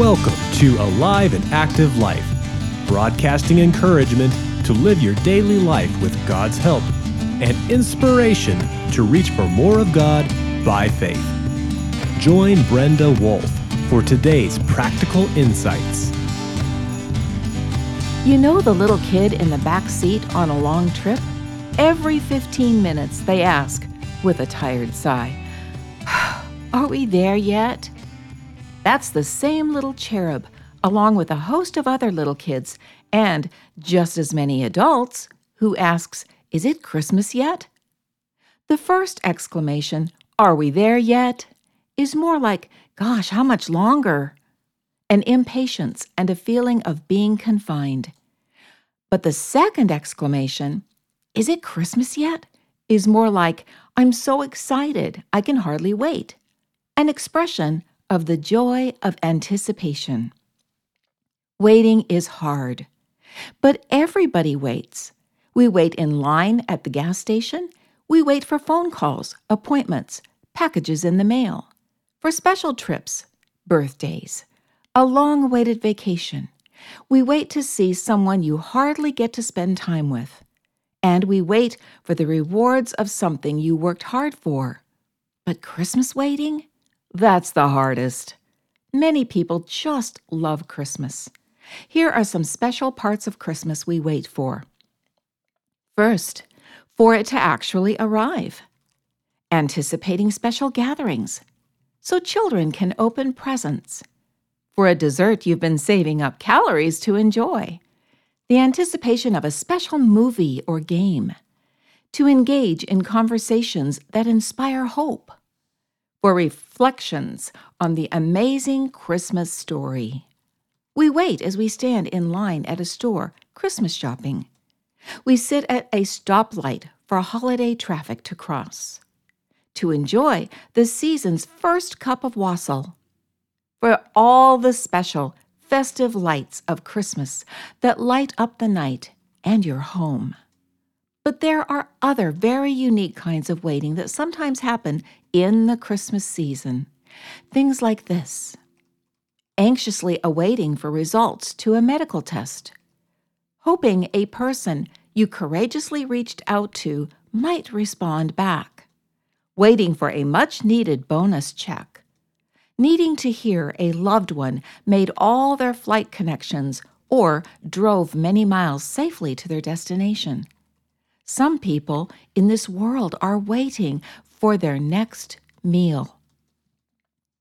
Welcome to Alive and Active Life, broadcasting encouragement to live your daily life with God's help and inspiration to reach for more of God by faith. Join Brenda Wolf for today's practical insights. You know the little kid in the back seat on a long trip? Every 15 minutes they ask, with a tired sigh, "Are we there yet?" That's the same little cherub, along with a host of other little kids, and just as many adults, who asks, "Is it Christmas yet?" The first exclamation, "Are we there yet?" is more like, "Gosh, how much longer?" an impatience and a feeling of being confined. But the second exclamation, "Is it Christmas yet?" is more like, "I'm so excited, I can hardly wait," an expression of the joy of anticipation. Waiting is hard, but everybody waits. We wait in line at the gas station. We wait for phone calls, appointments, packages in the mail, for special trips, birthdays, a long-awaited vacation. We wait to see someone you hardly get to spend time with. And we wait for the rewards of something you worked hard for. But Christmas waiting? That's the hardest. Many people just love Christmas. Here are some special parts of Christmas we wait for. First, for it to actually arrive. Anticipating special gatherings, so children can open presents. For a dessert you've been saving up calories to enjoy. The anticipation of a special movie or game. To engage in conversations that inspire hope. For reflections on the amazing Christmas story. We wait as we stand in line at a store, Christmas shopping. We sit at a stoplight for holiday traffic to cross. To enjoy the season's first cup of wassail. For all the special, festive lights of Christmas that light up the night and your home. But there are other very unique kinds of waiting that sometimes happen in the Christmas season. Things like this: anxiously awaiting for results to a medical test, hoping a person you courageously reached out to might respond back, waiting for a much-needed bonus check, needing to hear a loved one made all their flight connections or drove many miles safely to their destination. Some people in this world are waiting for their next meal.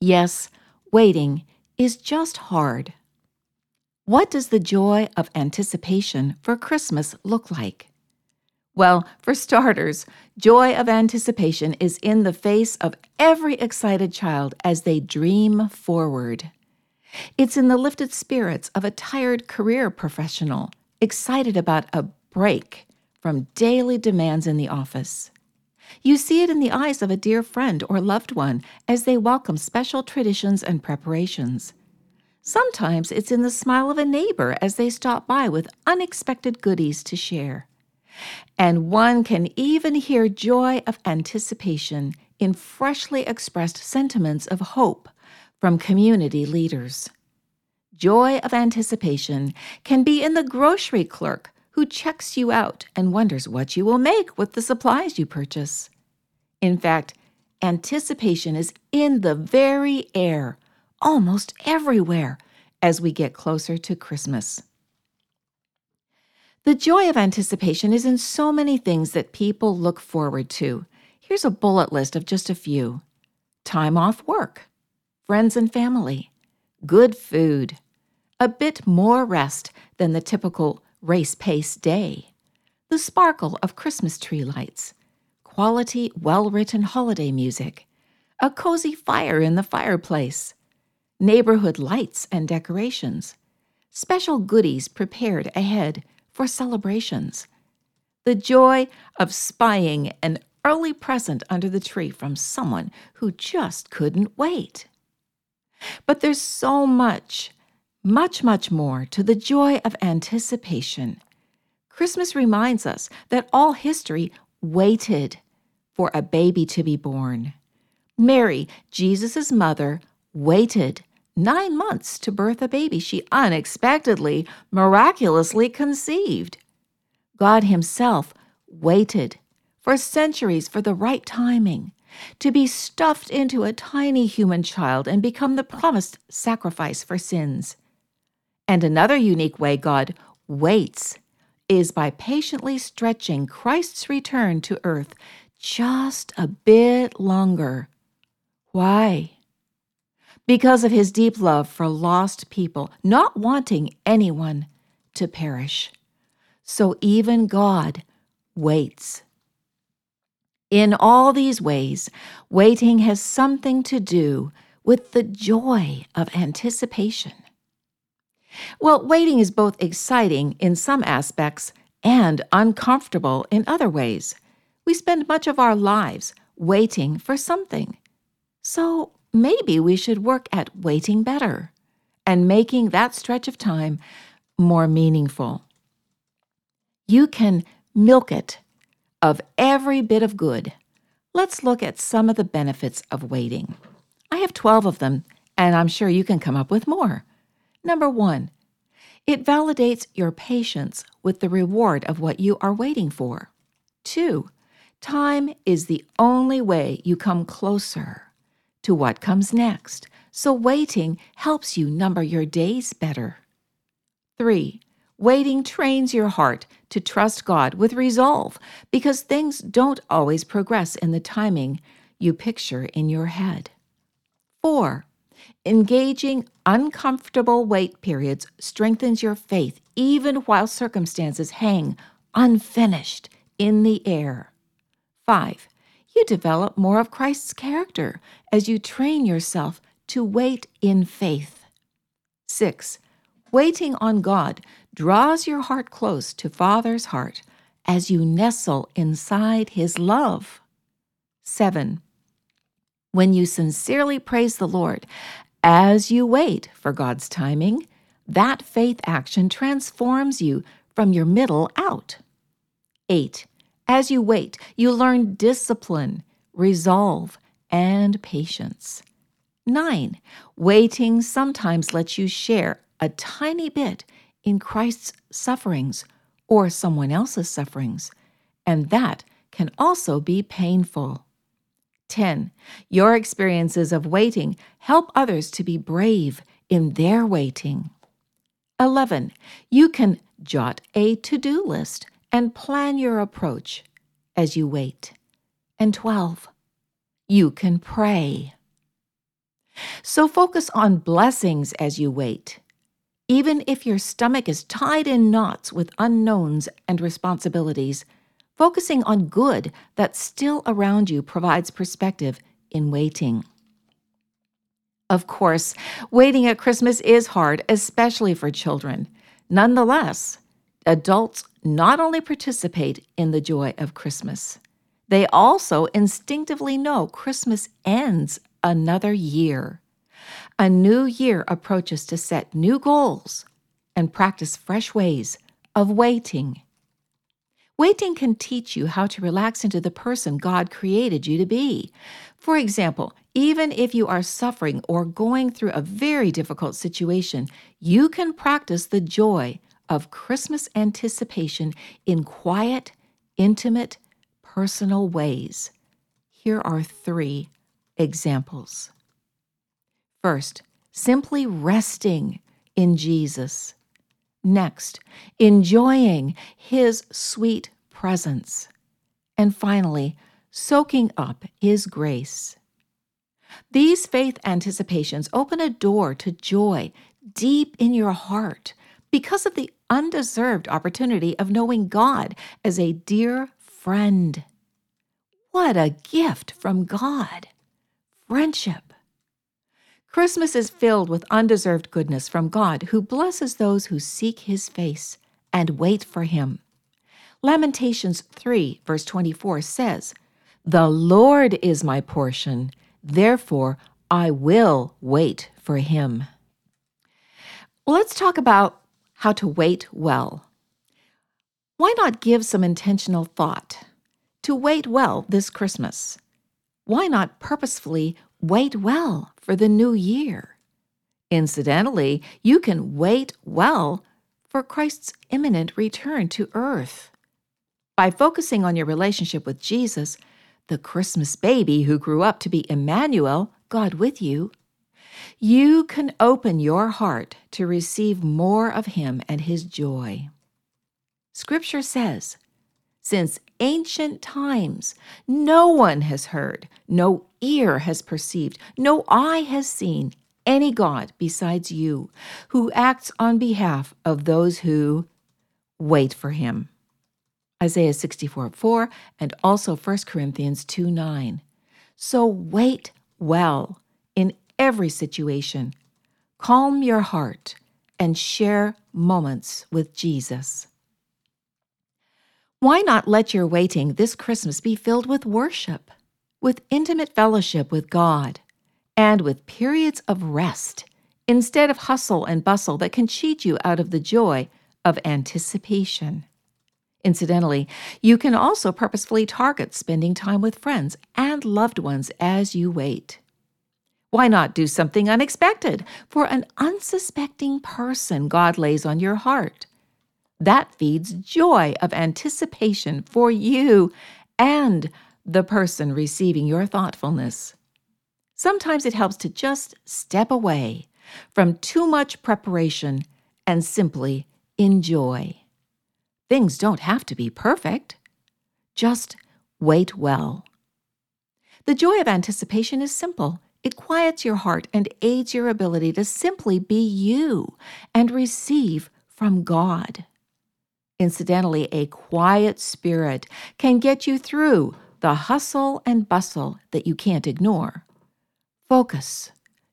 Yes, waiting is just hard. What does the joy of anticipation for Christmas look like? Well, for starters, joy of anticipation is in the face of every excited child as they dream forward. It's in the lifted spirits of a tired career professional, excited about a break from daily demands in the office. You see it in the eyes of a dear friend or loved one as they welcome special traditions and preparations. Sometimes it's in the smile of a neighbor as they stop by with unexpected goodies to share. And one can even hear joy of anticipation in freshly expressed sentiments of hope from community leaders. Joy of anticipation can be in the grocery clerk who checks you out and wonders what you will make with the supplies you purchase. In fact, anticipation is in the very air, almost everywhere, as we get closer to Christmas. The joy of anticipation is in so many things that people look forward to. Here's a bullet list of just a few. Time off work, friends and family, good food, a bit more rest than the typical race pace day, the sparkle of Christmas tree lights, quality, well-written holiday music, a cozy fire in the fireplace, neighborhood lights and decorations, special goodies prepared ahead for celebrations, the joy of spying an early present under the tree from someone who just couldn't wait. But there's so much, much more to the joy of anticipation. Christmas reminds us that all history waited for a baby to be born. Mary, Jesus' mother, waited 9 months to birth a baby she unexpectedly, miraculously conceived. God himself waited for centuries for the right timing to be stuffed into a tiny human child and become the promised sacrifice for sins. And another unique way God waits is by patiently stretching Christ's return to earth just a bit longer. Why? Because of his deep love for lost people, not wanting anyone to perish. So even God waits. In all these ways, waiting has something to do with the joy of anticipation. Well, waiting is both exciting in some aspects and uncomfortable in other ways. We spend much of our lives waiting for something. So maybe we should work at waiting better and making that stretch of time more meaningful. You can milk it of every bit of good. Let's look at some of the benefits of waiting. I have 12 of them, and I'm sure you can come up with more. Number 1, it validates your patience with the reward of what you are waiting for. 2, time is the only way you come closer to what comes next, so waiting helps you number your days better. 3, waiting trains your heart to trust God with resolve because things don't always progress in the timing you picture in your head. 4, engaging uncomfortable wait periods strengthens your faith even while circumstances hang unfinished in the air. 5, you develop more of Christ's character as you train yourself to wait in faith. 6, waiting on God draws your heart close to Father's heart as you nestle inside his love. 7, when you sincerely praise the Lord as you wait for God's timing, that faith action transforms you from your middle out. 8, as you wait, you learn discipline, resolve, and patience. 9, waiting sometimes lets you share a tiny bit in Christ's sufferings or someone else's sufferings, and that can also be painful. 10, your experiences of waiting help others to be brave in their waiting. 11, you can jot a to-do list and plan your approach as you wait. And 12, you can pray. So focus on blessings as you wait. Even if your stomach is tied in knots with unknowns and responsibilities, focusing on good that's still around you provides perspective in waiting. Of course, waiting at Christmas is hard, especially for children. Nonetheless, adults not only participate in the joy of Christmas, they also instinctively know Christmas ends another year. A new year approaches to set new goals and practice fresh ways of waiting. Waiting can teach you how to relax into the person God created you to be. For example, even if you are suffering or going through a very difficult situation, you can practice the joy of Christmas anticipation in quiet, intimate, personal ways. Here are 3 examples. First, simply resting in Jesus. Next, enjoying his sweet presence. And finally, soaking up his grace. These faith anticipations open a door to joy deep in your heart because of the undeserved opportunity of knowing God as a dear friend. What a gift from God! Friendship. Christmas is filled with undeserved goodness from God, who blesses those who seek his face and wait for him. Lamentations 3, verse 24 says, "The Lord is my portion, therefore I will wait for him." Well, let's talk about how to wait well. Why not give some intentional thought to wait well this Christmas? Why not purposefully wait well for the new year? Incidentally, you can wait well for Christ's imminent return to earth. By focusing on your relationship with Jesus, the Christmas baby who grew up to be Emmanuel, God with you, you can open your heart to receive more of Him and His joy. Scripture says, "Since ancient times, no one has heard, no ear has perceived, no eye has seen any God besides you, who acts on behalf of those who wait for Him." Isaiah 64:4 and also 1 Corinthians 2:9. So wait well in every situation. Calm your heart and share moments with Jesus. Why not let your waiting this Christmas be filled with worship, with intimate fellowship with God, and with periods of rest instead of hustle and bustle that can cheat you out of the joy of anticipation? Incidentally, you can also purposefully target spending time with friends and loved ones as you wait. Why not do something unexpected for an unsuspecting person God lays on your heart? That feeds joy of anticipation for you and the person receiving your thoughtfulness. Sometimes it helps to just step away from too much preparation and simply enjoy. Things don't have to be perfect. Just wait well. The joy of anticipation is simple. It quiets your heart and aids your ability to simply be you and receive from God. Incidentally, a quiet spirit can get you through the hustle and bustle that you can't ignore. Focus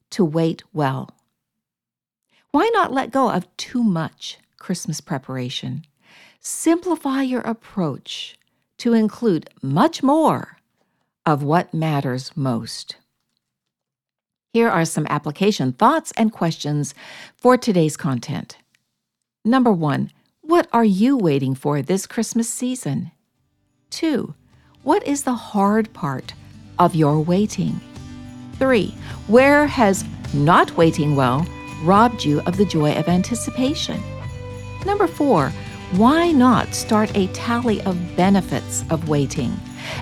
to wait well. Why not let go of too much Christmas preparation? Simplify your approach to include much more of what matters most. Here are some application thoughts and questions for today's content. Number 1, what are you waiting for this Christmas season? 2, what is the hard part of your waiting? 3, where has not waiting well robbed you of the joy of anticipation? Number 4, why not start a tally of benefits of waiting,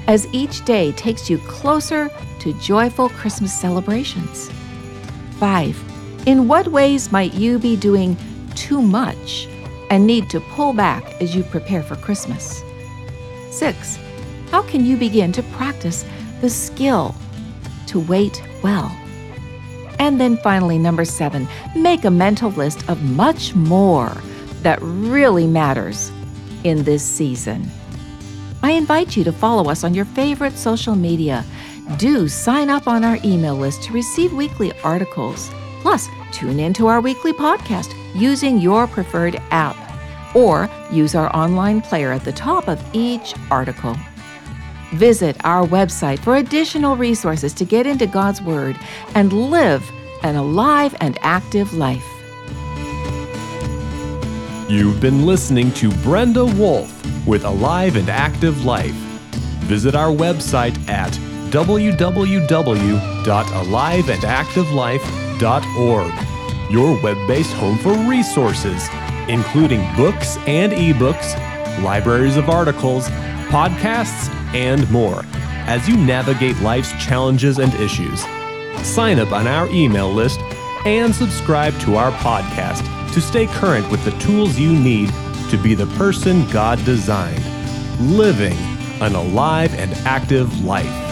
as each day takes you closer to joyful Christmas celebrations? 5, in what ways might you be doing too much and need to pull back as you prepare for Christmas? 6, how can you begin to practice the skill to wait well? And then finally, number 7, make a mental list of much more that really matters in this season. I invite you to follow us on your favorite social media. Do sign up on our email list to receive weekly articles. Plus, tune into our weekly podcast using your preferred app, or use our online player at the top of each article. Visit our website for additional resources to get into God's Word and live an alive and active life. You've been listening to Brenda Wolf with Alive and Active Life. Visit our website at www.aliveandactivelife.org, your web-based home for resources, including books and ebooks, libraries of articles, podcasts, and more, as you navigate life's challenges and issues. Sign up on our email list and subscribe to our podcast to stay current with the tools you need to be the person God designed, living an alive and active life.